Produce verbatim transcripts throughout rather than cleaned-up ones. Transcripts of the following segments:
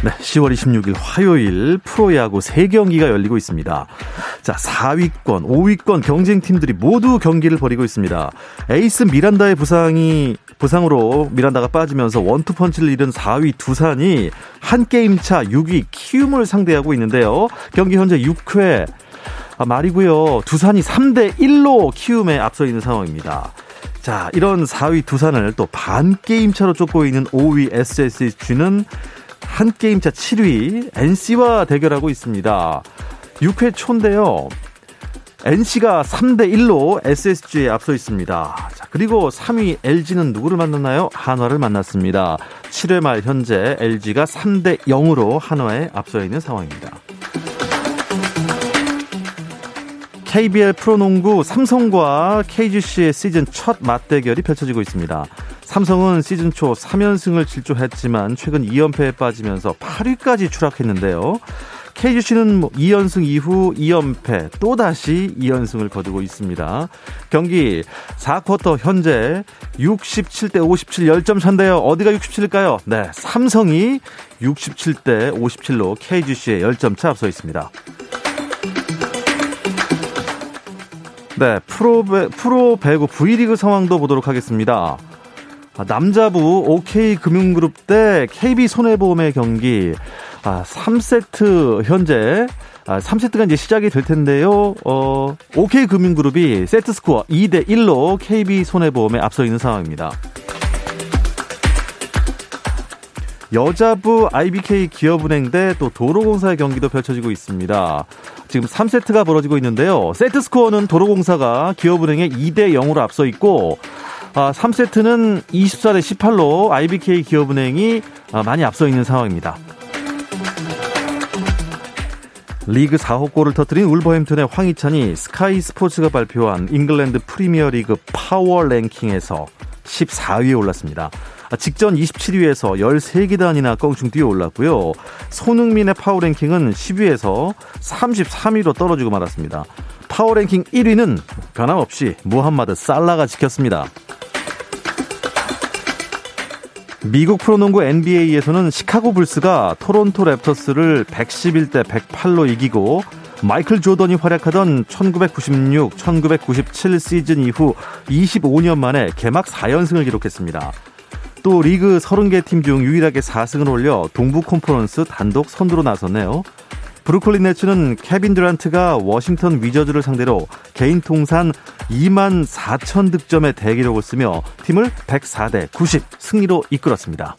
네, 시월 이십육일 화요일 프로야구 세 경기가 열리고 있습니다. 자, 사 위권, 오 위권 경쟁팀들이 모두 경기를 벌이고 있습니다. 에이스 미란다의 부상이, 부상으로 미란다가 빠지면서 원투펀치를 잃은 사 위 두산이 한 게임 차 육 위 키움을 상대하고 있는데요. 경기 현재 육 회 아, 말이고요. 두산이 삼 대 일로 키움에 앞서 있는 상황입니다. 자, 이런 사 위 두산을 또 반 게임 차로 쫓고 있는 오 위 에스에스지는 한 게임차 칠 위 엔씨와 대결하고 있습니다. 육 회 초인데요. 엔씨가 삼 대 일로 에스에스지에 앞서 있습니다. 자, 그리고 삼 위 엘지는 누구를 만났나요? 한화를 만났습니다. 칠 회 말 현재 엘지가 삼 대 영으로 한화에 앞서 있는 상황입니다. 케이비엘 프로농구 삼성과 케이지씨의 시즌 첫 맞대결이 펼쳐지고 있습니다. 삼성은 시즌 초 삼 연승을 질주했지만 최근 이 연패에 빠지면서 팔 위까지 추락했는데요. 케이지씨는 이 연승 이후 이 연패, 또다시 이 연승을 거두고 있습니다. 경기 사 쿼터 현재 육십칠 대 오십칠 십 점 차인데요. 어디가 육십칠일까요? 네, 삼성이 육십칠 대 오십칠로 케이지씨의 십 점 차 앞서 있습니다. 네, 프로, 배, 프로 배구 V리그 상황도 보도록 하겠습니다. 남자부 오케이금융그룹 대 케이비손해보험의 경기 아, 삼 세트 현재 아, 삼 세트가 이제 시작이 될 텐데요. 어, 오케이금융그룹이 세트스코어 이 대 일로 케이비손해보험에 앞서 있는 상황입니다. 여자부 아이비케이기업은행 대 또 도로공사의 경기도 펼쳐지고 있습니다. 지금 삼 세트가 벌어지고 있는데요. 세트스코어는 도로공사가 기업은행에 이 대 영으로 앞서 있고 아, 삼 세트는 이십사 대 십팔로 아이비케이기업은행이 아, 많이 앞서 있는 상황입니다. 리그 사 호 골을 터뜨린 울버햄튼의 황희찬이 스카이스포츠가 발표한 잉글랜드 프리미어리그 파워랭킹에서 십사 위에 올랐습니다. 직전 이십칠 위에서 십삼 계단이나 껑충 뛰어 올랐고요. 손흥민의 파워랭킹은 십 위에서 삼십삼 위로 떨어지고 말았습니다. 파워랭킹 일 위는 변함없이 무함마드 살라가 지켰습니다. 미국 프로농구 엔비에이에서는 시카고 불스가 토론토 랩터스를 백십일 대 백팔로 이기고 마이클 조던이 활약하던 천구백구십육 천구백구십칠 시즌 이후 이십오 년 만에 개막 사 연승을 기록했습니다. 또 리그 삼십 개 팀 중 유일하게 사 승을 올려 동부 컨퍼런스 단독 선두로 나섰네요. 브루클린 네츠는 케빈 듀란트가 워싱턴 위저즈를 상대로 개인 통산 이만 사천 득점의 대기록을 쓰며 팀을 백사 대 구십 승리로 이끌었습니다.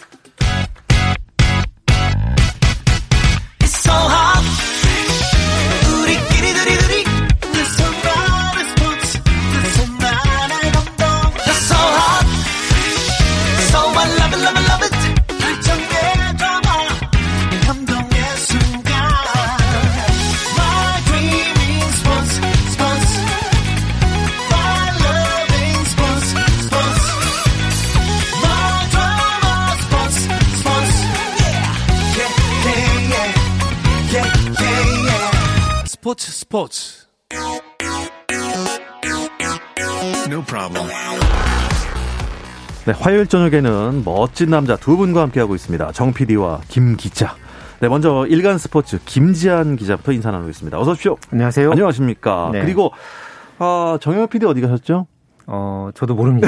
스포츠 스포츠 no problem. 네, 화요일 저녁에는 멋진 남자 두 분과 함께하고 있습니다. 정 피디와 김 기자. 네, 먼저 일간 스포츠 김지한 기자부터 인사 나누겠습니다. 어서 오십시오. 안녕하세요. 안녕하십니까. 네. 그리고 어, 정현우 피디 어디 가셨죠? 어, 저도 모릅니다.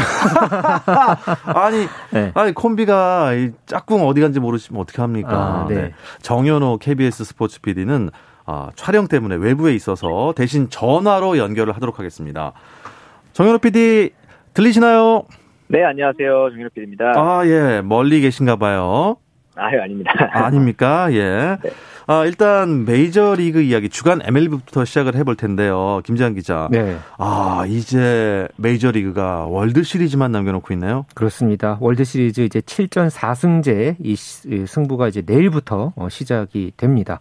아니, 네. 아니, 콤비가 이 짝꿍 어디 간지 모르시면 어떻게 합니까? 아, 네. 네. 정연호 케이비에스 스포츠 피디는 아, 촬영 때문에 외부에 있어서 대신 전화로 연결을 하도록 하겠습니다. 정현호 피디 들리시나요? 네, 안녕하세요. 정현호 피디입니다. 아, 예. 멀리 계신가 봐요. 아유, 아닙니다. 아, 아닙니까? 예. 네. 아, 일단 메이저리그 이야기 주간 엠엘비부터 시작을 해볼 텐데요. 김재현 기자. 네. 아, 이제 메이저리그가 월드시리즈만 남겨놓고 있네요. 그렇습니다. 월드시리즈 이제 칠 전 사 승제 이 승부가 이제 내일부터 시작이 됩니다.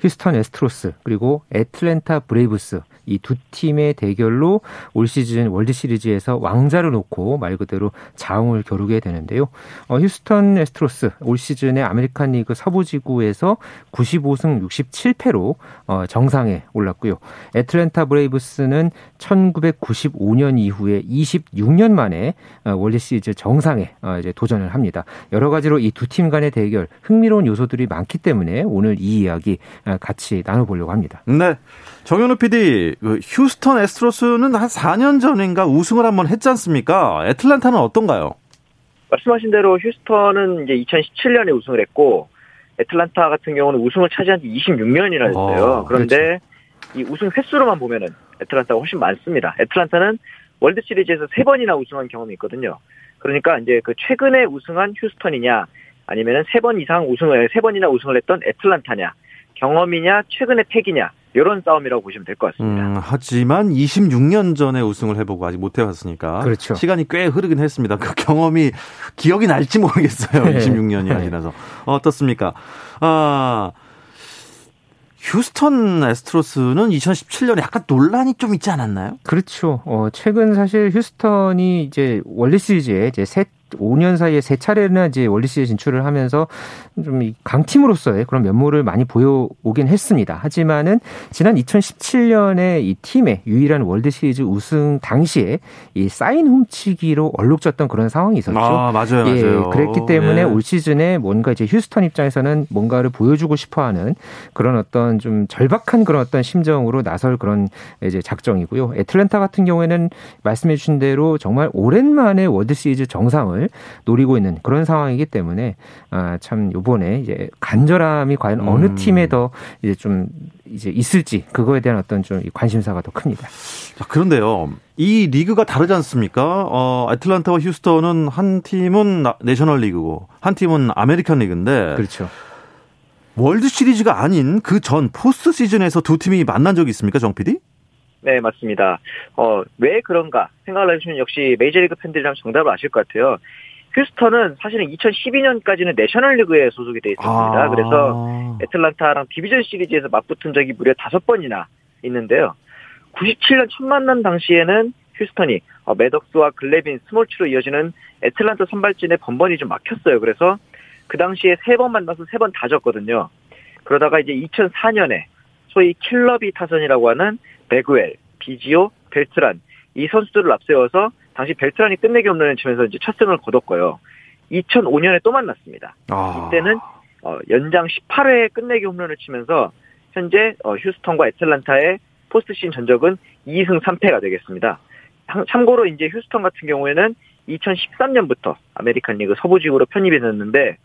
휴스턴 애스트로스 그리고 애틀랜타 브레이브스 이 두 팀의 대결로 올 시즌 월드시리즈에서 왕자를 놓고 말 그대로 자웅을 겨루게 되는데요. 어, 휴스턴 애스트로스 올 시즌에 아메리칸 리그 서부지구에서 구십오 승 육십칠 패로 어, 정상에 올랐고요. 애틀랜타 브레이브스는 천구백구십오 년 이후에 이십육 년 만에 어, 월드시리즈 정상에 어, 이제 도전을 합니다. 여러 가지로 이 두 팀 간의 대결 흥미로운 요소들이 많기 때문에 오늘 이 이야기 같이 나눠보려고 합니다. 네, 정현우 피디, 휴스턴 애스트로스는 한 사 년 전인가 우승을 한번 했지 않습니까? 애틀랜타는 어떤가요? 말씀하신 대로 휴스턴은 이제 이천십칠 년에 우승을 했고 애틀랜타 같은 경우는 우승을 차지한 지 이십육 년이나 됐어요. 아, 그런데 그렇지. 이 우승 횟수로만 보면은 애틀랜타가 훨씬 많습니다. 애틀랜타는 월드 시리즈에서 세 번이나 우승한 경험이 있거든요. 그러니까 이제 그 최근에 우승한 휴스턴이냐, 아니면은 세 번 이상 우승을 세 번이나 우승을 했던 애틀랜타냐. 경험이냐 최근의 패기냐 이런 싸움이라고 보시면 될 것 같습니다. 음, 하지만 이십육 년 전에 우승을 해보고 아직 못 해봤으니까 그렇죠. 시간이 꽤 흐르긴 했습니다. 그 경험이 기억이 날지 모르겠어요. 네. 이십육 년이 지나서. 어떻습니까? 아, 휴스턴 애스트로스는 이천십칠 년에 약간 논란이 좀 있지 않았나요? 그렇죠. 어, 최근 사실 휴스턴이 이제 월드 시리즈에 이제 세 오 년 사이에 세 차례나 이제 월드시리즈 진출을 하면서 좀 강팀으로서의 그런 면모를 많이 보여오긴 했습니다. 하지만은 지난 이천십칠 년에 이 팀의 유일한 월드시리즈 우승 당시에 이 사인 훔치기로 얼룩졌던 그런 상황이 있었죠. 아, 맞아요, 예, 맞아요. 그랬기 때문에 네. 올 시즌에 뭔가 이제 휴스턴 입장에서는 뭔가를 보여주고 싶어하는 그런 어떤 좀 절박한 그런 어떤 심정으로 나설 그런 이제 작정이고요. 애틀랜타 같은 경우에는 말씀해주신 대로 정말 오랜만에 월드시리즈 정상을 노리고 있는 그런 상황이기 때문에 아, 참 이번에 이제 간절함이 과연 어느 음. 팀에 더 이제 좀 이제 있을지 그거에 대한 어떤 좀 관심사가 더 큽니다. 자, 그런데요, 이 리그가 다르지 않습니까? 어, 애틀랜타와 휴스턴은 한 팀은 내셔널 리그고 한 팀은 아메리칸 리그인데 그렇죠. 월드 시리즈가 아닌 그 전 포스트 시즌에서 두 팀이 만난 적이 있습니까, 정 피디? 네, 맞습니다. 어, 왜 그런가 생각을 해주시면 역시 메이저리그 팬들이라면 정답을 아실 것 같아요. 휴스턴은 사실은 이천십이 년까지는 내셔널리그에 소속이 돼 있었습니다. 아... 그래서 애틀랜타랑 디비전 시리즈에서 맞붙은 적이 무려 다섯 번이나 있는데요. 구십칠 년 첫 만남 당시에는 휴스턴이 매덕스와 글레빈, 스몰츠로 이어지는 애틀랜타 선발진에 번번이 좀 막혔어요. 그래서 그 당시에 세 번 만나서 세 번 다 졌거든요. 그러다가 이제 이천사 년에 소위 킬러비 타선이라고 하는 베구엘, 비지오, 벨트란 이 선수들을 앞세워서 당시 벨트란이 끝내기 홈런을 치면서 이제 첫 승을 거뒀고요. 이천오 년에 또 만났습니다. 아... 이때는 어, 연장 십팔 회에 끝내기 홈런을 치면서 현재 어, 휴스턴과 애틀랜타의 포스트 시즌 전적은 이 승 삼 패가 되겠습니다. 참고로 이제 휴스턴 같은 경우에는 이천십삼 년부터 아메리칸 리그 서부지구로 편입이 됐는데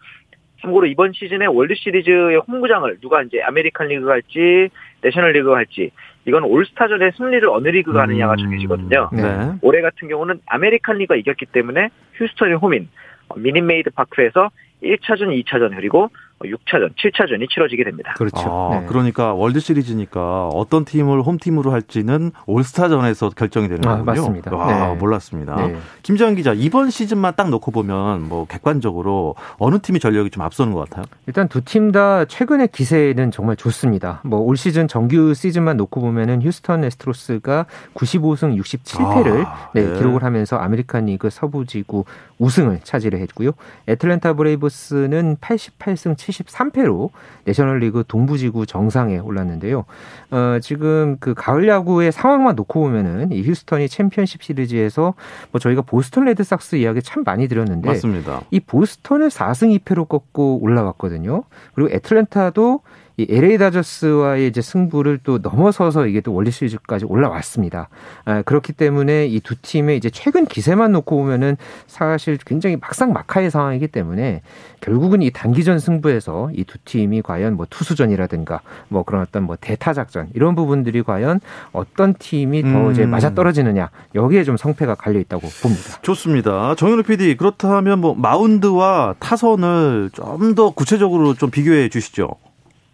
참고로 이번 시즌에 월드시리즈의 홈구장을 누가 이제 아메리칸 리그가 할지 내셔널 리그가 할지 이건 올스타전의 승리를 어느 리그가 하느냐가 정해지거든요. 네. 올해 같은 경우는 아메리칸 리그가 이겼기 때문에 휴스턴의 홈인 미닛메이드 파크에서 일 차전, 이 차전 그리고 육 차전, 칠 차전이 치러지게 됩니다. 그렇죠. 아, 네. 그러니까 월드시리즈니까 어떤 팀을 홈팀으로 할지는 올스타전에서 결정이 되는 거군요. 아, 맞습니다. 와, 네. 몰랐습니다. 네. 김재현 기자, 이번 시즌만 딱 놓고 보면 뭐 객관적으로 어느 팀이 전력이 좀 앞서는 것 같아요? 일단 두 팀 다 최근의 기세는 정말 좋습니다. 뭐 올 시즌 정규 시즌만 놓고 보면은 휴스턴 애스트로스가 구십오 승 육십칠 패를 아, 네. 네, 기록을 하면서 아메리칸 리그 서부지구 우승을 차지를 했고요. 애틀랜타 브레이브스는 팔십팔 승 칠십삼 패로 내셔널리그 동부지구 정상에 올랐는데요. 어, 지금 그 가을 야구의 상황만 놓고 보면은 이 휴스턴이 챔피언십 시리즈에서 뭐 저희가 보스턴 레드삭스 이야기 참 많이 드렸는데 맞습니다. 이 보스턴을 사 승 이 패로 꺾고 올라갔거든요. 그리고 애틀랜타도 이 엘에이 다저스와의 이제 승부를 또 넘어서서 이게 또 월드 시리즈까지 올라왔습니다. 아, 그렇기 때문에 이 두 팀의 이제 최근 기세만 놓고 보면은 사실 굉장히 막상막하의 상황이기 때문에 결국은 이 단기전 승부에서 이 두 팀이 과연 뭐 투수전이라든가 뭐 그런 어떤 뭐 대타 작전 이런 부분들이 과연 어떤 팀이 더 음. 이제 맞아 떨어지느냐 여기에 좀 성패가 갈려 있다고 봅니다. 좋습니다. 정현우 피디, 그렇다면 뭐 마운드와 타선을 좀 더 구체적으로 좀 비교해 주시죠.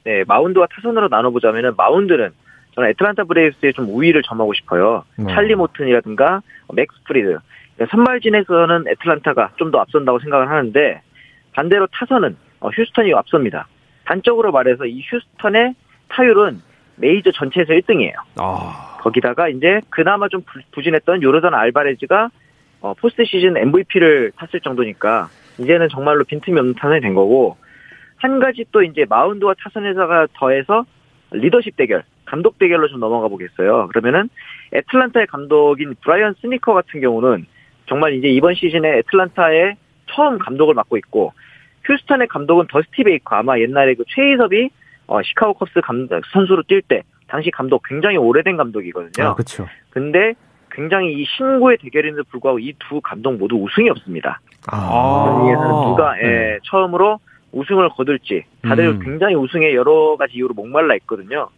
네, 마운드와 타선으로 나눠보자면은 마운드는 저는 애틀랜타 브레이브스의 좀 우위를 점하고 싶어요. 음. 찰리 모튼이라든가 맥스 프리드. 선발진에서는 애틀랜타가 좀 더 앞선다고 생각을 하는데 반대로 타선은 휴스턴이 앞섭니다. 단적으로 말해서 이 휴스턴의 타율은 메이저 전체에서 일 등이에요. 아. 거기다가 이제 그나마 좀 부진했던 요르단 알바레즈가 어, 포스트 시즌 엠브이피를 탔을 정도니까 이제는 정말로 빈틈이 없는 타선이 된 거고, 한 가지 또 이제 마운드와 타선에서가 더해서 리더십 대결, 감독 대결로 좀 넘어가 보겠어요. 그러면은 애틀랜타의 감독인 브라이언 스니커 같은 경우는 정말 이제 이번 시즌에 애틀랜타의 처음 감독을 맡고 있고, 휴스턴의 감독은 더스티 베이커, 아마 옛날에 그 최희섭이 어, 시카고 컵스 감독, 선수로 뛸 때 당시 감독, 굉장히 오래된 감독이거든요. 아, 그렇죠. 근데 굉장히 이 신고의 대결인데도 불구하고 이 두 감독 모두 우승이 없습니다. 아. 여기에서는 누가 예, 처음으로 우승을 거둘지, 다들 음. 굉장히 우승에 여러 가지 이유로 목말라 있거든요.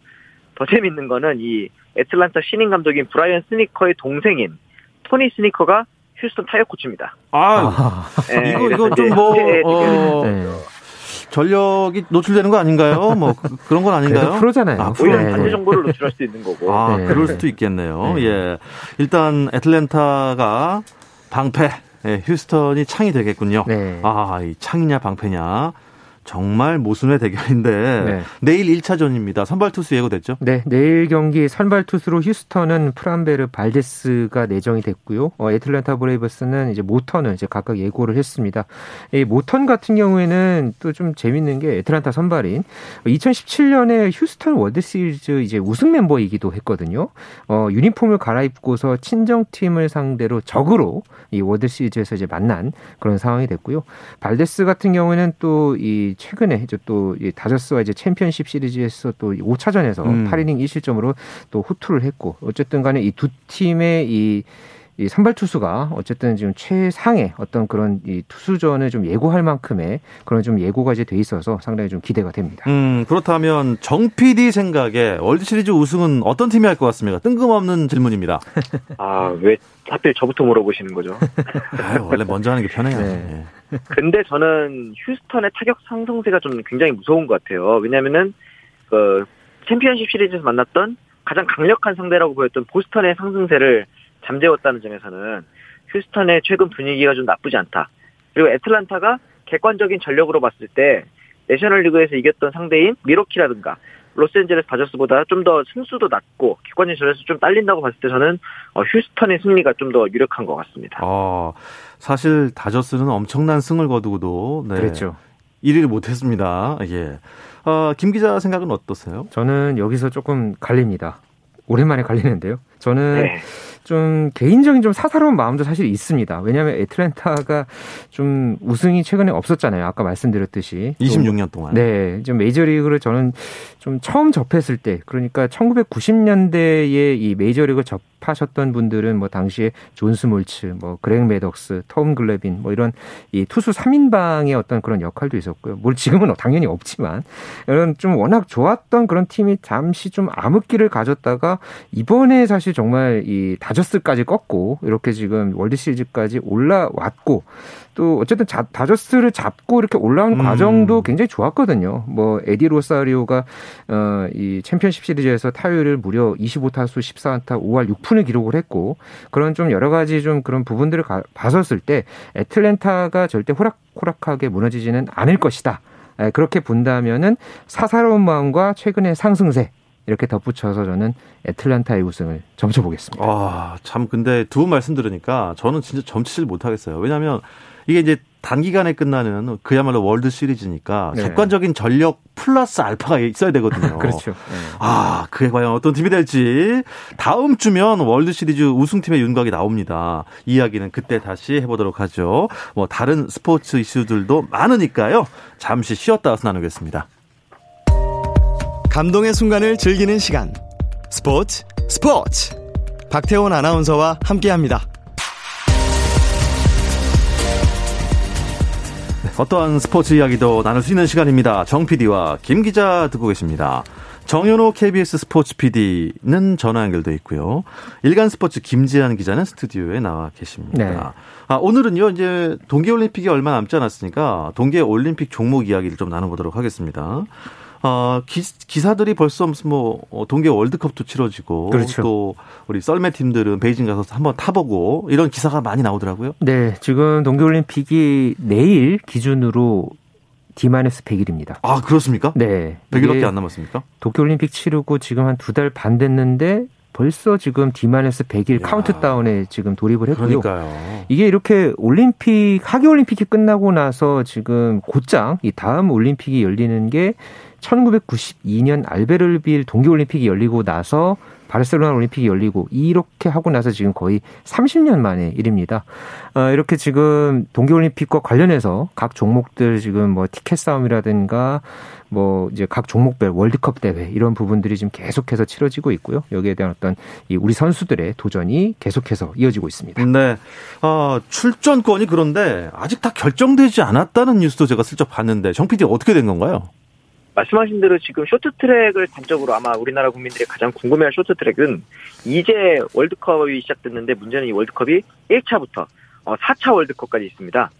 더 재밌는 거는 이 애틀랜타 신인 감독인 브라이언 스니커의 동생인 토니 스니커가 휴스턴 타격 코치입니다. 아, 예, 이거 이거 좀 뭐 어, 네. 전력이 노출되는 거 아닌가요? 뭐 그런 건 아닌가요? 프로잖아요. 아, 오히려 네. 반대 정보를 노출할 수도 있는 거고. 아, 네. 그럴 수도 있겠네요. 네. 예, 일단 애틀랜타가 방패, 예, 휴스턴이 창이 되겠군요. 네. 아, 이 창이냐 방패냐. 정말 모순의 대결인데 네. 내일 일 차전입니다. 선발투수 예고됐죠? 네. 내일 경기 선발투수로 휴스턴은 프람베르 발데스가 내정이 됐고요. 어, 애틀랜타 브레이브스는 이제 모턴을 이제 각각 예고를 했습니다. 이 모턴 같은 경우에는 또 좀 재밌는 게 애틀랜타 선발인 이천십칠 년에 휴스턴 월드시리즈 이제 우승 멤버이기도 했거든요. 어, 유니폼을 갈아입고서 친정팀을 상대로 적으로 이 월드시리즈에서 이제 만난 그런 상황이 됐고요. 발데스 같은 경우에는 또 이 최근에 이제 또 다저스와 이제 챔피언십 시리즈에서 또 오 차전에서 음. 팔 이닝 일 실점으로 또 호투를 했고, 어쨌든 간에 이 두 팀의 이, 이 선발 투수가 어쨌든 지금 최상의 어떤 그런 이 투수전을 좀 예고할 만큼의 그런 좀 예고가 이제 돼 있어서 상당히 좀 기대가 됩니다. 음, 그렇다면 정 피디 생각에 월드 시리즈 우승은 어떤 팀이 할 것 같습니까? 뜬금없는 질문입니다. 아, 왜 하필 저부터 물어보시는 거죠? 아유, 원래 먼저 하는 게 편해요. 네. 근데 저는 휴스턴의 타격 상승세가 좀 굉장히 무서운 것 같아요. 왜냐면은, 그, 챔피언십 시리즈에서 만났던 가장 강력한 상대라고 보였던 보스턴의 상승세를 잠재웠다는 점에서는 휴스턴의 최근 분위기가 좀 나쁘지 않다. 그리고 애틀랜타가 객관적인 전력으로 봤을 때 내셔널 리그에서 이겼던 상대인 미러키라든가 로스앤젤레스 다저스보다 좀 더 승수도 낮고 객관적인 전에서 좀 딸린다고 봤을 때 저는 휴스턴의 승리가 좀 더 유력한 것 같습니다. 아, 사실 다저스는 엄청난 승을 거두고도 네, 그랬죠. 일 위를 못했습니다. 예. 아, 김 기자 생각은 어떠세요? 저는 여기서 조금 갈립니다. 오랜만에 갈리는데요. 저는 네. 좀 개인적인 좀 사사로운 마음도 사실 있습니다. 왜냐하면 애틀랜타가 좀 우승이 최근에 없었잖아요. 아까 말씀드렸듯이. 이십육 년 동안. 네. 좀 메이저리그를 저는 좀 처음 접했을 때, 그러니까 천구백구십 년대에 이 메이저리그 접 하셨던 분들은 뭐 당시에 존 스몰츠, 뭐 그렉 매덕스, 톰 글래빈 뭐 이런 이 투수 삼 인방의 어떤 그런 역할도 있었고요. 뭘 지금은 당연히 없지만 이런 좀 워낙 좋았던 그런 팀이 잠시 좀 암흑기를 가졌다가 이번에 사실 정말 이 다저스까지 꺾고 이렇게 지금 월드 시리즈까지 올라왔고, 또 어쨌든 자, 다저스를 잡고 이렇게 올라온 음. 과정도 굉장히 좋았거든요. 뭐 에디 로사리오가 어, 이 챔피언십 시리즈에서 타율을 무려 이십오 타수 십사 안타 오 할 육 푼을 기록을 했고, 그런 좀 여러 가지 좀 그런 부분들을 가, 봤었을 때 애틀랜타가 절대 호락호락하게 무너지지는 않을 것이다. 에, 그렇게 본다면은 사사로운 마음과 최근의 상승세 이렇게 덧붙여서 저는 애틀랜타의 우승을 점쳐보겠습니다. 아, 참 근데 두 분 말씀 들으니까 저는 진짜 점치질 못하겠어요. 왜냐하면 이게 이제 단기간에 끝나는 그야말로 월드 시리즈니까 네. 객관적인 전력 플러스 알파가 있어야 되거든요. 그렇죠. 네. 아, 그게 과연 어떤 팀이 될지 다음 주면 월드 시리즈 우승팀의 윤곽이 나옵니다. 이야기는 그때 다시 해보도록 하죠. 뭐 다른 스포츠 이슈들도 많으니까요. 잠시 쉬었다 와서 나누겠습니다. 감동의 순간을 즐기는 시간, 스포츠 스포츠 박태원 아나운서와 함께합니다. 어떠한 스포츠 이야기도 나눌 수 있는 시간입니다. 정 피디와 김 기자 듣고 계십니다. 정연호 케이비에스 스포츠 피디는 전화 연결돼 있고요. 일간 스포츠 김재현 기자는 스튜디오에 나와 계십니다. 네. 아, 오늘은요, 이제 동계올림픽이 얼마 남지 않았으니까 동계올림픽 종목 이야기를 좀 나눠보도록 하겠습니다. 어, 기, 기사들이 벌써 무슨 뭐 동계 월드컵도 치러지고 그렇죠. 또 우리 썰매 팀들은 베이징 가서 한번 타보고 이런 기사가 많이 나오더라고요. 네, 지금 동계올림픽이 내일 기준으로 디 마이너스 백 일입니다. 아, 그렇습니까? 네. 백 일밖에 안 남았습니까? 도쿄올림픽 치르고 지금 한 두 달 반 됐는데 벌써 지금 디 마이너스 백 일 야. 카운트다운에 지금 돌입을 했고요. 그러니까요. 이게 이렇게 올림픽, 하계올림픽이 끝나고 나서 지금 곧장 이 다음 올림픽이 열리는 게 천구백구십이 년 알베르빌 동계올림픽이 열리고 나서 바르셀로나 올림픽이 열리고 이렇게 하고 나서 지금 거의 삼십 년 만의 일입니다. 어, 이렇게 지금 동계올림픽과 관련해서 각 종목들 지금 뭐 티켓 싸움이라든가 뭐 이제 각 종목별 월드컵 대회 이런 부분들이 지금 계속해서 치러지고 있고요. 여기에 대한 어떤 이 우리 선수들의 도전이 계속해서 이어지고 있습니다. 네, 어, 출전권이 그런데 아직 다 결정되지 않았다는 뉴스도 제가 슬쩍 봤는데 정 피디 어떻게 된 건가요? 말씀하신 대로 지금 쇼트트랙을 단적으로 아마 우리나라 국민들이 가장 궁금해할 쇼트트랙은 이제 월드컵이 시작됐는데 문제는 이 월드컵이 일 차부터 사 차 월드컵까지 있습니다.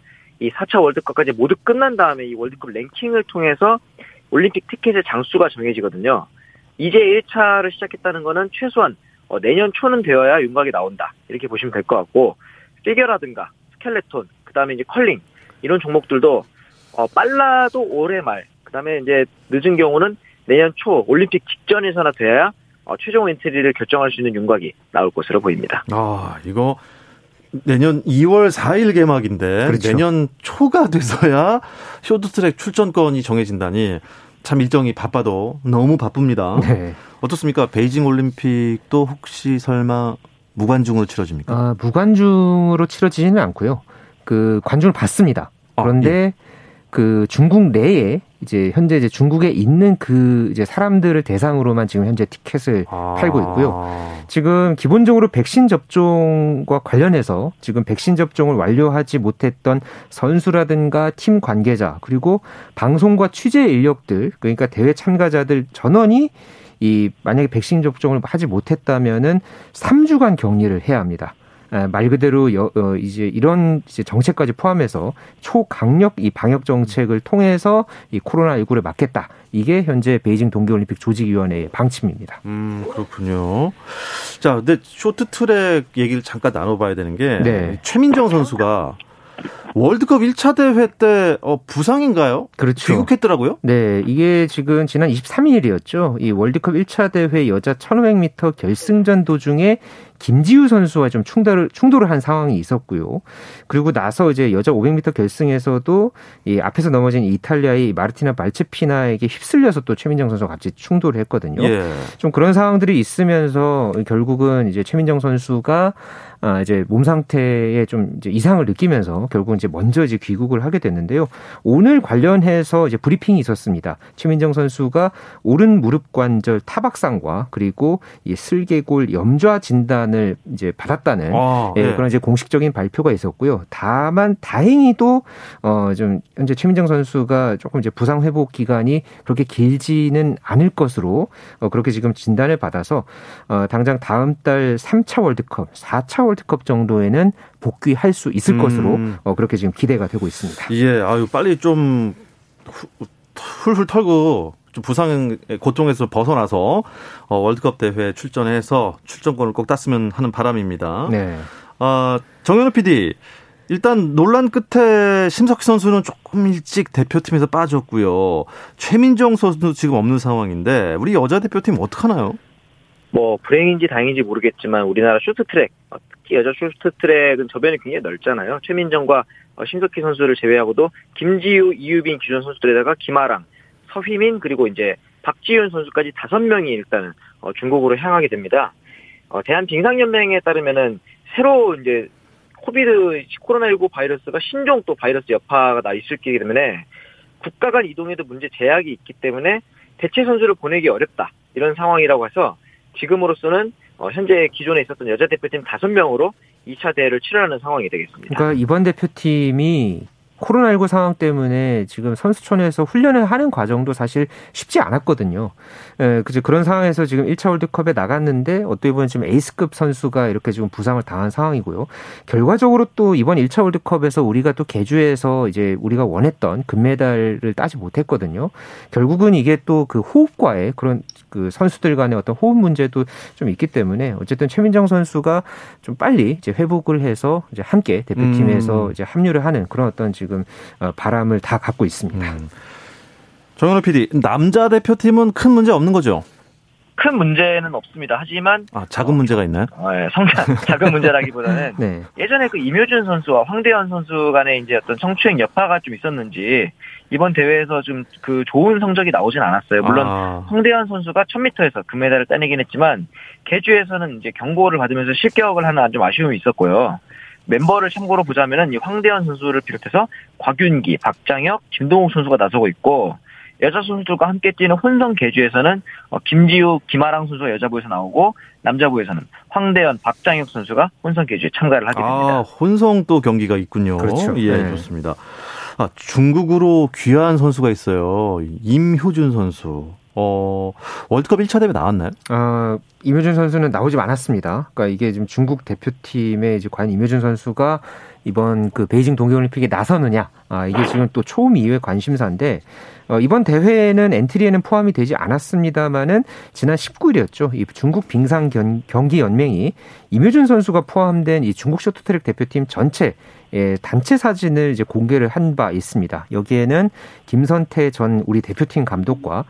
이 사 차 월드컵까지 모두 끝난 다음에 이 월드컵 랭킹을 통해서 올림픽 티켓의 장수가 정해지거든요. 이제 일 차를 시작했다는 거는 최소한 내년 초는 되어야 윤곽이 나온다. 이렇게 보시면 될 것 같고 피겨라든가 스켈레톤, 그다음에 이제 컬링 이런 종목들도 빨라도 올해 말 그다음에 이제 늦은 경우는 내년 초 올림픽 직전에서나 돼야 최종 엔트리를 결정할 수 있는 윤곽이 나올 것으로 보입니다. 아, 이거 내년 이월 사일 개막인데 그렇죠. 내년 초가 돼서야 쇼트트랙 출전권이 정해진다니 참 일정이 바빠도 너무 바쁩니다. 네. 어떻습니까? 베이징 올림픽도 혹시 설마 무관중으로 치러집니까? 아, 무관중으로 치러지지는 않고요. 그 관중을 받습니다. 그런데 아, 예. 그 중국 내에 이제 현재 이제 중국에 있는 그 이제 사람들을 대상으로만 지금 현재 티켓을 아. 팔고 있고요. 지금 기본적으로 백신 접종과 관련해서 지금 백신 접종을 완료하지 못했던 선수라든가 팀 관계자 그리고 방송과 취재 인력들 그러니까 대회 참가자들 전원이 이 만약에 백신 접종을 하지 못했다면은 삼 주간 격리를 해야 합니다. 말 그대로 여, 어, 이제 이런 이제 정책까지 포함해서 초강력 이 방역 정책을 통해서 이 코로나십구를 막겠다. 이게 현재 베이징 동계올림픽 조직위원회의 방침입니다. 음, 그렇군요. 자, 근데 쇼트트랙 얘기를 잠깐 나눠봐야 되는 게 네. 최민정 선수가 월드컵 일 차 대회 때 어, 부상인가요? 그렇죠. 귀국했더라고요? 네. 이게 지금 지난 이십삼 일이었죠. 이 월드컵 일 차 대회 여자 천오백 미터 결승전 도중에 김지우 선수와 좀 충돌을, 충돌을 한 상황이 있었고요. 그리고 나서 이제 여자 오백 미터 결승에서도 이 앞에서 넘어진 이탈리아의 마르티나 발체피나에게 휩쓸려서 또 최민정 선수가 같이 충돌을 했거든요. 예. 좀 그런 상황들이 있으면서 결국은 이제 최민정 선수가 아, 이제 몸 상태에 좀 이제 이상을 느끼면서 결국 이제 먼저 이제 귀국을 하게 됐는데요. 오늘 관련해서 이제 브리핑이 있었습니다. 최민정 선수가 오른 무릎 관절 타박상과 그리고 이 슬개골 염좌 진단을 이제 받았다는 아, 네. 예, 그런 이제 공식적인 발표가 있었고요. 다만 다행히도 어, 좀 현재 최민정 선수가 조금 이제 부상 회복 기간이 그렇게 길지는 않을 것으로 어, 그렇게 지금 진단을 받아서 어, 당장 다음 달 삼 차 월드컵, 사 차 월드컵 정도에는 복귀할 수 있을 음. 것으로 어, 그렇게 지금 기대가 되고 있습니다. 예, 아유 빨리 좀 훌훌 털고 좀 부상의 고통에서 벗어나서 어, 월드컵 대회에 출전해서 출전권을 꼭 땄으면 하는 바람입니다. 네. 아, 정현우 피디, 일단 논란 끝에 심석희 선수는 조금 일찍 대표팀에서 빠졌고요. 최민정 선수도 지금 없는 상황인데 우리 여자 대표팀 어떡하나요? 뭐 불행인지 다행인지 모르겠지만 우리나라 쇼트트랙, 특히 여자 쇼트트랙은 저변이 굉장히 넓잖아요. 최민정과 심석희 선수를 제외하고도 김지우, 이유빈 기존 선수들에다가 김아랑, 서휘민 그리고 이제 박지윤 선수까지 다섯 명이 일단은 중국으로 향하게 됩니다. 대한빙상연맹에 따르면은 새로 이제 코비드 코로나십구 바이러스가 신종 또 바이러스 여파가 나 있을 거기 때문에 국가 간 이동에도 문제 제약이 있기 때문에 대체 선수를 보내기 어렵다 이런 상황이라고 해서. 지금으로서는 현재 기존에 있었던 여자 대표팀 다섯 명으로 이 차 대회를 치르는 상황이 되겠습니다. 그러니까 이번 대표팀이 코로나십구 상황 때문에 지금 선수촌에서 훈련을 하는 과정도 사실 쉽지 않았거든요. 예, 그치. 그런 상황에서 지금 일 차 월드컵에 나갔는데 어떻게 보면 지금 에이스급 선수가 이렇게 지금 부상을 당한 상황이고요. 결과적으로 또 이번 일 차 월드컵에서 우리가 또 개주에서 이제 우리가 원했던 금메달을 따지 못했거든요. 결국은 이게 또 그 호흡과의 그런 그 선수들 간의 어떤 호흡 문제도 좀 있기 때문에 어쨌든 최민정 선수가 좀 빨리 이제 회복을 해서 이제 함께 대표팀에서 음. 이제 합류를 하는 그런 어떤 지금 지금 바람을 다 갖고 있습니다. 음. 정현우 피디, 남자 대표팀은 큰 문제 없는 거죠? 큰 문제는 없습니다. 하지만 아, 작은 어, 문제가 있나요? 어, 예, 성장 작은 문제라기보다는 네. 예전에 그 임효준 선수와 황대현 선수 간의 이제 어떤 성추행 여파가 좀 있었는지 이번 대회에서 좀 그 좋은 성적이 나오진 않았어요. 물론 아. 황대현 선수가 천 미터에서 금메달을 따내긴 했지만 개주에서는 이제 경고를 받으면서 실격을 하는 좀 아쉬움이 있었고요. 멤버를 참고로 보자면은 이 황대현 선수를 비롯해서 곽윤기, 박장혁, 김동욱 선수가 나서고 있고 여자 선수들과 함께 뛰는 혼성 개주에서는 김지우, 김아랑 선수가 여자부에서 나오고 남자부에서는 황대현, 박장혁 선수가 혼성 개주에 참가를 하게 됩니다. 아, 혼성 또 경기가 있군요. 그렇죠. 예, 네. 좋습니다. 아, 중국으로 귀화한 선수가 있어요. 임효준 선수. 어, 월드컵 일 차 대회 나왔나요? 아, 임효준 선수는 나오지 않았습니다. 그러니까 이게 지금 중국 대표팀에 이제 과연 임효준 선수가 이번 그 베이징 동계올림픽에 나서느냐. 아, 이게 지금 또 초음 이후의 관심사인데, 어, 이번 대회에는 엔트리에는 포함이 되지 않았습니다만은 지난 십구 일이었죠. 이 중국 빙상 경기 연맹이 임효준 선수가 포함된 이 중국 쇼트트랙 대표팀 전체 예, 단체 사진을 이제 공개를 한 바 있습니다. 여기에는 김선태 전 우리 대표팀 감독과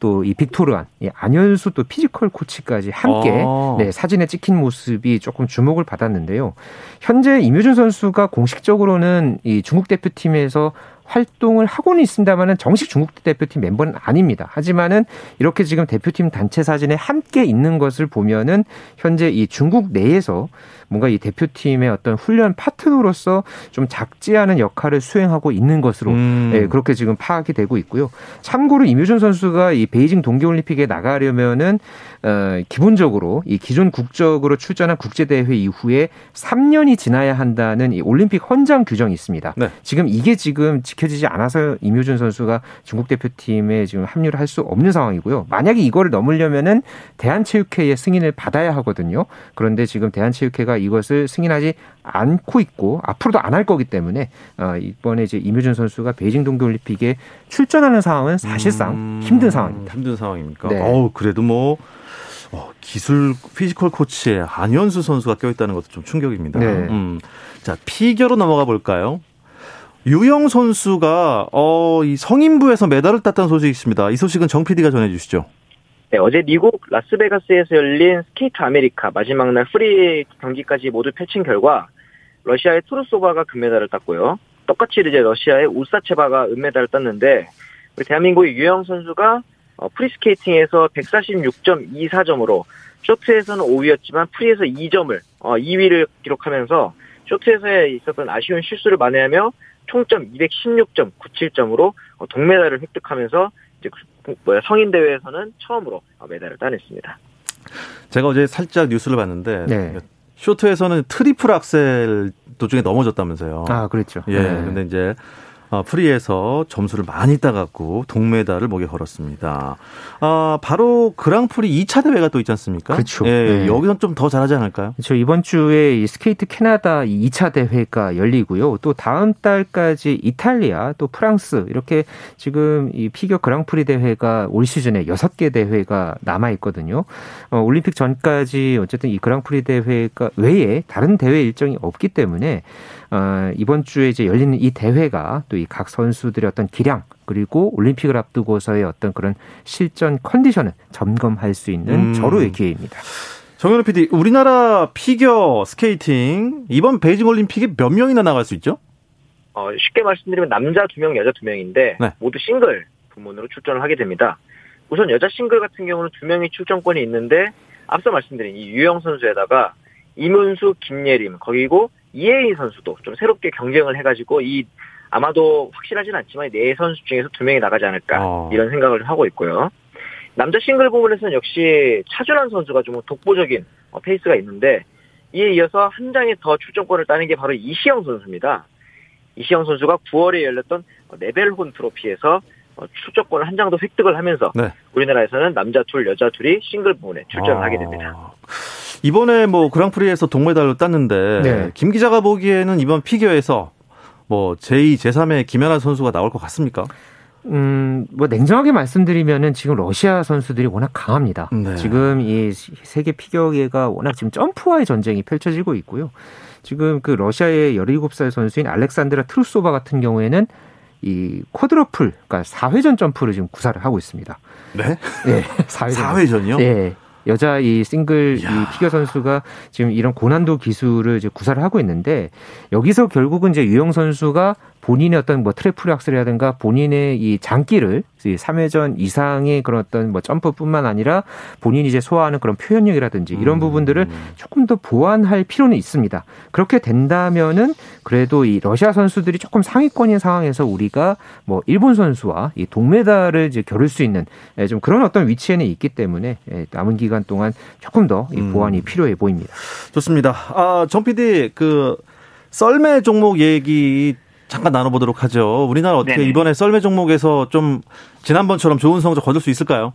또 이 빅토르안, 예, 안현수 또 피지컬 코치까지 함께 아. 네, 사진에 찍힌 모습이 조금 주목을 받았는데요. 현재 임효준 선수가 공식적으로는 이 중국 대표팀에서 활동을 하고는 있습니다만은 정식 중국 대표팀 멤버는 아닙니다. 하지만은 이렇게 지금 대표팀 단체 사진에 함께 있는 것을 보면은 현재 이 중국 내에서 뭔가 이 대표팀의 어떤 훈련 파트너로서 좀 작지 않은 역할을 수행하고 있는 것으로 음. 네, 그렇게 지금 파악이 되고 있고요. 참고로 임효준 선수가 이 베이징 동계올림픽에 나가려면은 어, 기본적으로 이 기존 국적으로 출전한 국제대회 이후에 삼 년이 지나야 한다는 이 올림픽 헌장 규정이 있습니다. 네. 지금 이게 지금 지켜지지 않아서 임효준 선수가 중국 대표팀에 지금 합류를 할 수 없는 상황이고요. 만약에 이거를 넘으려면은 대한체육회의 승인을 받아야 하거든요. 그런데 지금 대한체육회가 이것을 승인하지 않고 있고 앞으로도 안 할 거기 때문에 이번에 이제 임효준 선수가 베이징 동계올림픽에 출전하는 상황은 사실상 음, 힘든 상황입니다. 힘든 상황입니까? 네. 어우, 그래도 뭐 어, 기술 피지컬 코치에 안현수 선수가 껴있다는 것도 좀 충격입니다. 네. 음. 자, 피겨로 넘어가 볼까요? 유영 선수가 어, 이 성인부에서 메달을 땄다는 소식이 있습니다. 이 소식은 정 피디가 전해주시죠. 네, 어제 미국 라스베가스에서 열린 스케이트 아메리카 마지막 날 프리 경기까지 모두 펼친 결과 러시아의 트루소바가 금메달을 땄고요. 똑같이 이제 러시아의 울사체바가 은메달을 땄는데 우리 대한민국의 유영 선수가 프리스케이팅에서 백사십육 점 이사 점으로 쇼트에서는 오 위였지만 프리에서 이 점을 이 위를 기록하면서 쇼트에서 있었던 아쉬운 실수를 만회하며 총점 이백십육 점 구칠 점으로 동메달을 획득하면서 이제 성인 대회에서는 처음으로 메달을 따냈습니다. 제가 어제 살짝 뉴스를 봤는데 네. 쇼트에서는 트리플 악셀 도중에 넘어졌다면서요. 아, 그랬죠. 예. 네. 근데 이제 프리에서 점수를 많이 따갖고 동메달을 목에 걸었습니다. 아, 바로 그랑프리 이 차 대회가 또 있지 않습니까? 그렇죠. 예, 예. 여기선 좀 더 잘하지 않을까요? 그렇죠. 이번 주에 이 스케이트 캐나다 이 차 대회가 열리고요. 또 다음 달까지 이탈리아, 또 프랑스 이렇게 지금 이 피겨 그랑프리 대회가 올 시즌에 여섯 개 대회가 남아 있거든요. 어, 올림픽 전까지 어쨌든 이 그랑프리 대회가 외에 다른 대회 일정이 없기 때문에 어, 이번 주에 이제 열리는 이 대회가 또 이 각 선수들의 어떤 기량 그리고 올림픽을 앞두고서의 어떤 그런 실전 컨디션을 점검할 수 있는 음. 절호의 기회입니다. 정현우 피디, 우리나라 피겨 스케이팅 이번 베이징 올림픽에 몇 명이나 나갈 수 있죠? 어, 쉽게 말씀드리면 남자 두 명, 여자 두 명인데 네. 모두 싱글 부문으로 출전을 하게 됩니다. 우선 여자 싱글 같은 경우는 두 명이 출전권이 있는데 앞서 말씀드린 이 유영 선수에다가 이문수, 김예림, 거기고 이혜인 선수도 좀 새롭게 경쟁을 해가지고 이 아마도 확실하진 않지만 네 선수 중에서 두 명이 나가지 않을까 어. 이런 생각을 하고 있고요. 남자 싱글 부분에서는 역시 차준환 선수가 좀 독보적인 페이스가 있는데 이에 이어서 한 장에 더 출전권을 따는 게 바로 이시영 선수입니다. 이시영 선수가 구월에 열렸던 네벨혼 트로피에서 출전권을 한 장도 획득을 하면서 네. 우리나라에서는 남자 둘, 여자 둘이 싱글 부문에 출전을 하게 됩니다. 이번에 뭐 그랑프리에서 동메달로 땄는데 네. 김 기자가 보기에는 이번 피겨에서 뭐 제이, 제삼의 김연아 선수가 나올 것 같습니까? 음, 뭐 냉정하게 말씀드리면은 지금 러시아 선수들이 워낙 강합니다. 네. 지금 이 세계 피겨계가 워낙 지금 점프와의 전쟁이 펼쳐지고 있고요. 지금 그 러시아의 열일곱 살 선수인 알렉산드라 트루소바 같은 경우에는 이 쿼드러플, 그러니까 사 회전 점프를 지금 구사를 하고 있습니다. 네? 네. 사 회전. 사 회전이요? 네. 여자 이 싱글 이 피겨 선수가 지금 이런 고난도 기술을 이제 구사를 하고 있는데 여기서 결국은 이제 유영 선수가 본인의 어떤 뭐 트래플 학설이라든가 본인의 이 장기를 삼 회전 이상의 그런 어떤 뭐 점프뿐만 아니라 본인이 이제 소화하는 그런 표현력이라든지 이런 부분들을 조금 더 보완할 필요는 있습니다. 그렇게 된다면은 그래도 이 러시아 선수들이 조금 상위권인 상황에서 우리가 뭐 일본 선수와 이 동메달을 이제 겨룰 수 있는 좀 그런 어떤 위치에는 있기 때문에 남은 기간 동안 조금 더 이 보완이 음. 필요해 보입니다. 좋습니다. 아, 정 피디 그 썰매 종목 얘기 잠깐 나눠보도록 하죠. 우리나라 어떻게 네네. 이번에 썰매 종목에서 좀 지난번처럼 좋은 성적 거둘 수 있을까요?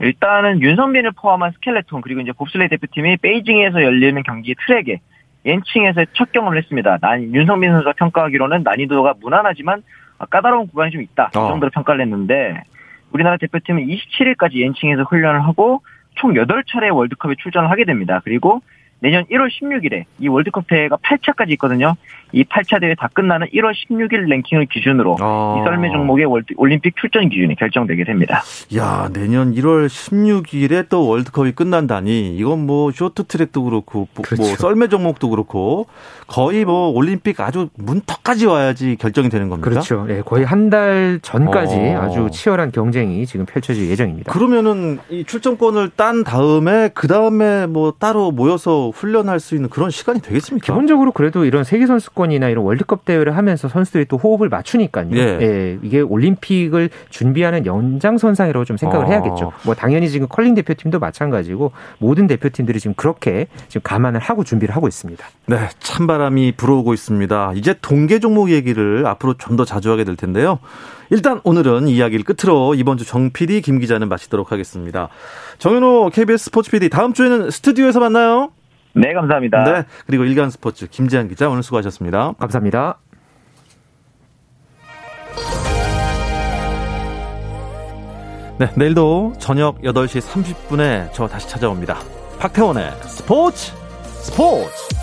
일단은 윤선빈을 포함한 스켈레톤 그리고 이제 봅슬레이 대표팀이 베이징에서 열리는 경기 트랙에 옌칭에서 첫 경험을 했습니다. 난 윤선빈 선수가 평가하기로는 난이도가 무난하지만 까다로운 구간이 좀 있다. 그 정도로 어. 평가를 했는데 우리나라 대표팀은 이십칠일까지 옌칭에서 훈련을 하고 총 여덟 차례 월드컵에 출전을 하게 됩니다. 그리고 내년 일월 십육일에 이 월드컵 대회가 팔 차까지 있거든요. 이 팔 차 대회 다 끝나는 일월 십육일 랭킹을 기준으로 아. 이 썰매 종목의 월드, 올림픽 출전 기준이 결정되게 됩니다. 야, 내년 일월 십육일에 또 월드컵이 끝난다니 이건 뭐 쇼트트랙도 그렇고 그렇죠. 뭐 썰매 종목도 그렇고 거의 뭐 올림픽 아주 문턱까지 와야지 결정이 되는 겁니다. 그렇죠. 네, 거의 한 달 전까지 어. 아주 치열한 경쟁이 지금 펼쳐질 예정입니다. 그러면은 이 출전권을 딴 다음에 그 다음에 뭐 따로 모여서 훈련할 수 있는 그런 시간이 되겠습니까? 기본적으로 그래도 이런 세계선수권이나 이런 월드컵 대회를 하면서 선수들이 또 호흡을 맞추니까요. 예. 예, 이게 올림픽을 준비하는 연장선상이라고 좀 생각을 아. 해야겠죠. 뭐 당연히 지금 컬링 대표팀도 마찬가지고 모든 대표팀들이 지금 그렇게 지금 감안을 하고 준비를 하고 있습니다. 네, 찬바람이 불어오고 있습니다. 이제 동계 종목 얘기를 앞으로 좀 더 자주 하게 될 텐데요. 일단 오늘은 이야기를 끝으로 이번 주 정 피디, 김 기자는 마치도록 하겠습니다. 정현호 케이비에스 스포츠 피디, 다음 주에는 스튜디오에서 만나요. 네, 감사합니다. 네, 그리고 일간 스포츠 김재현 기자 오늘 수고하셨습니다. 감사합니다. 네, 내일도 저녁 여덟 시 삼십 분에 저 다시 찾아옵니다. 박태원의 스포츠 스포츠.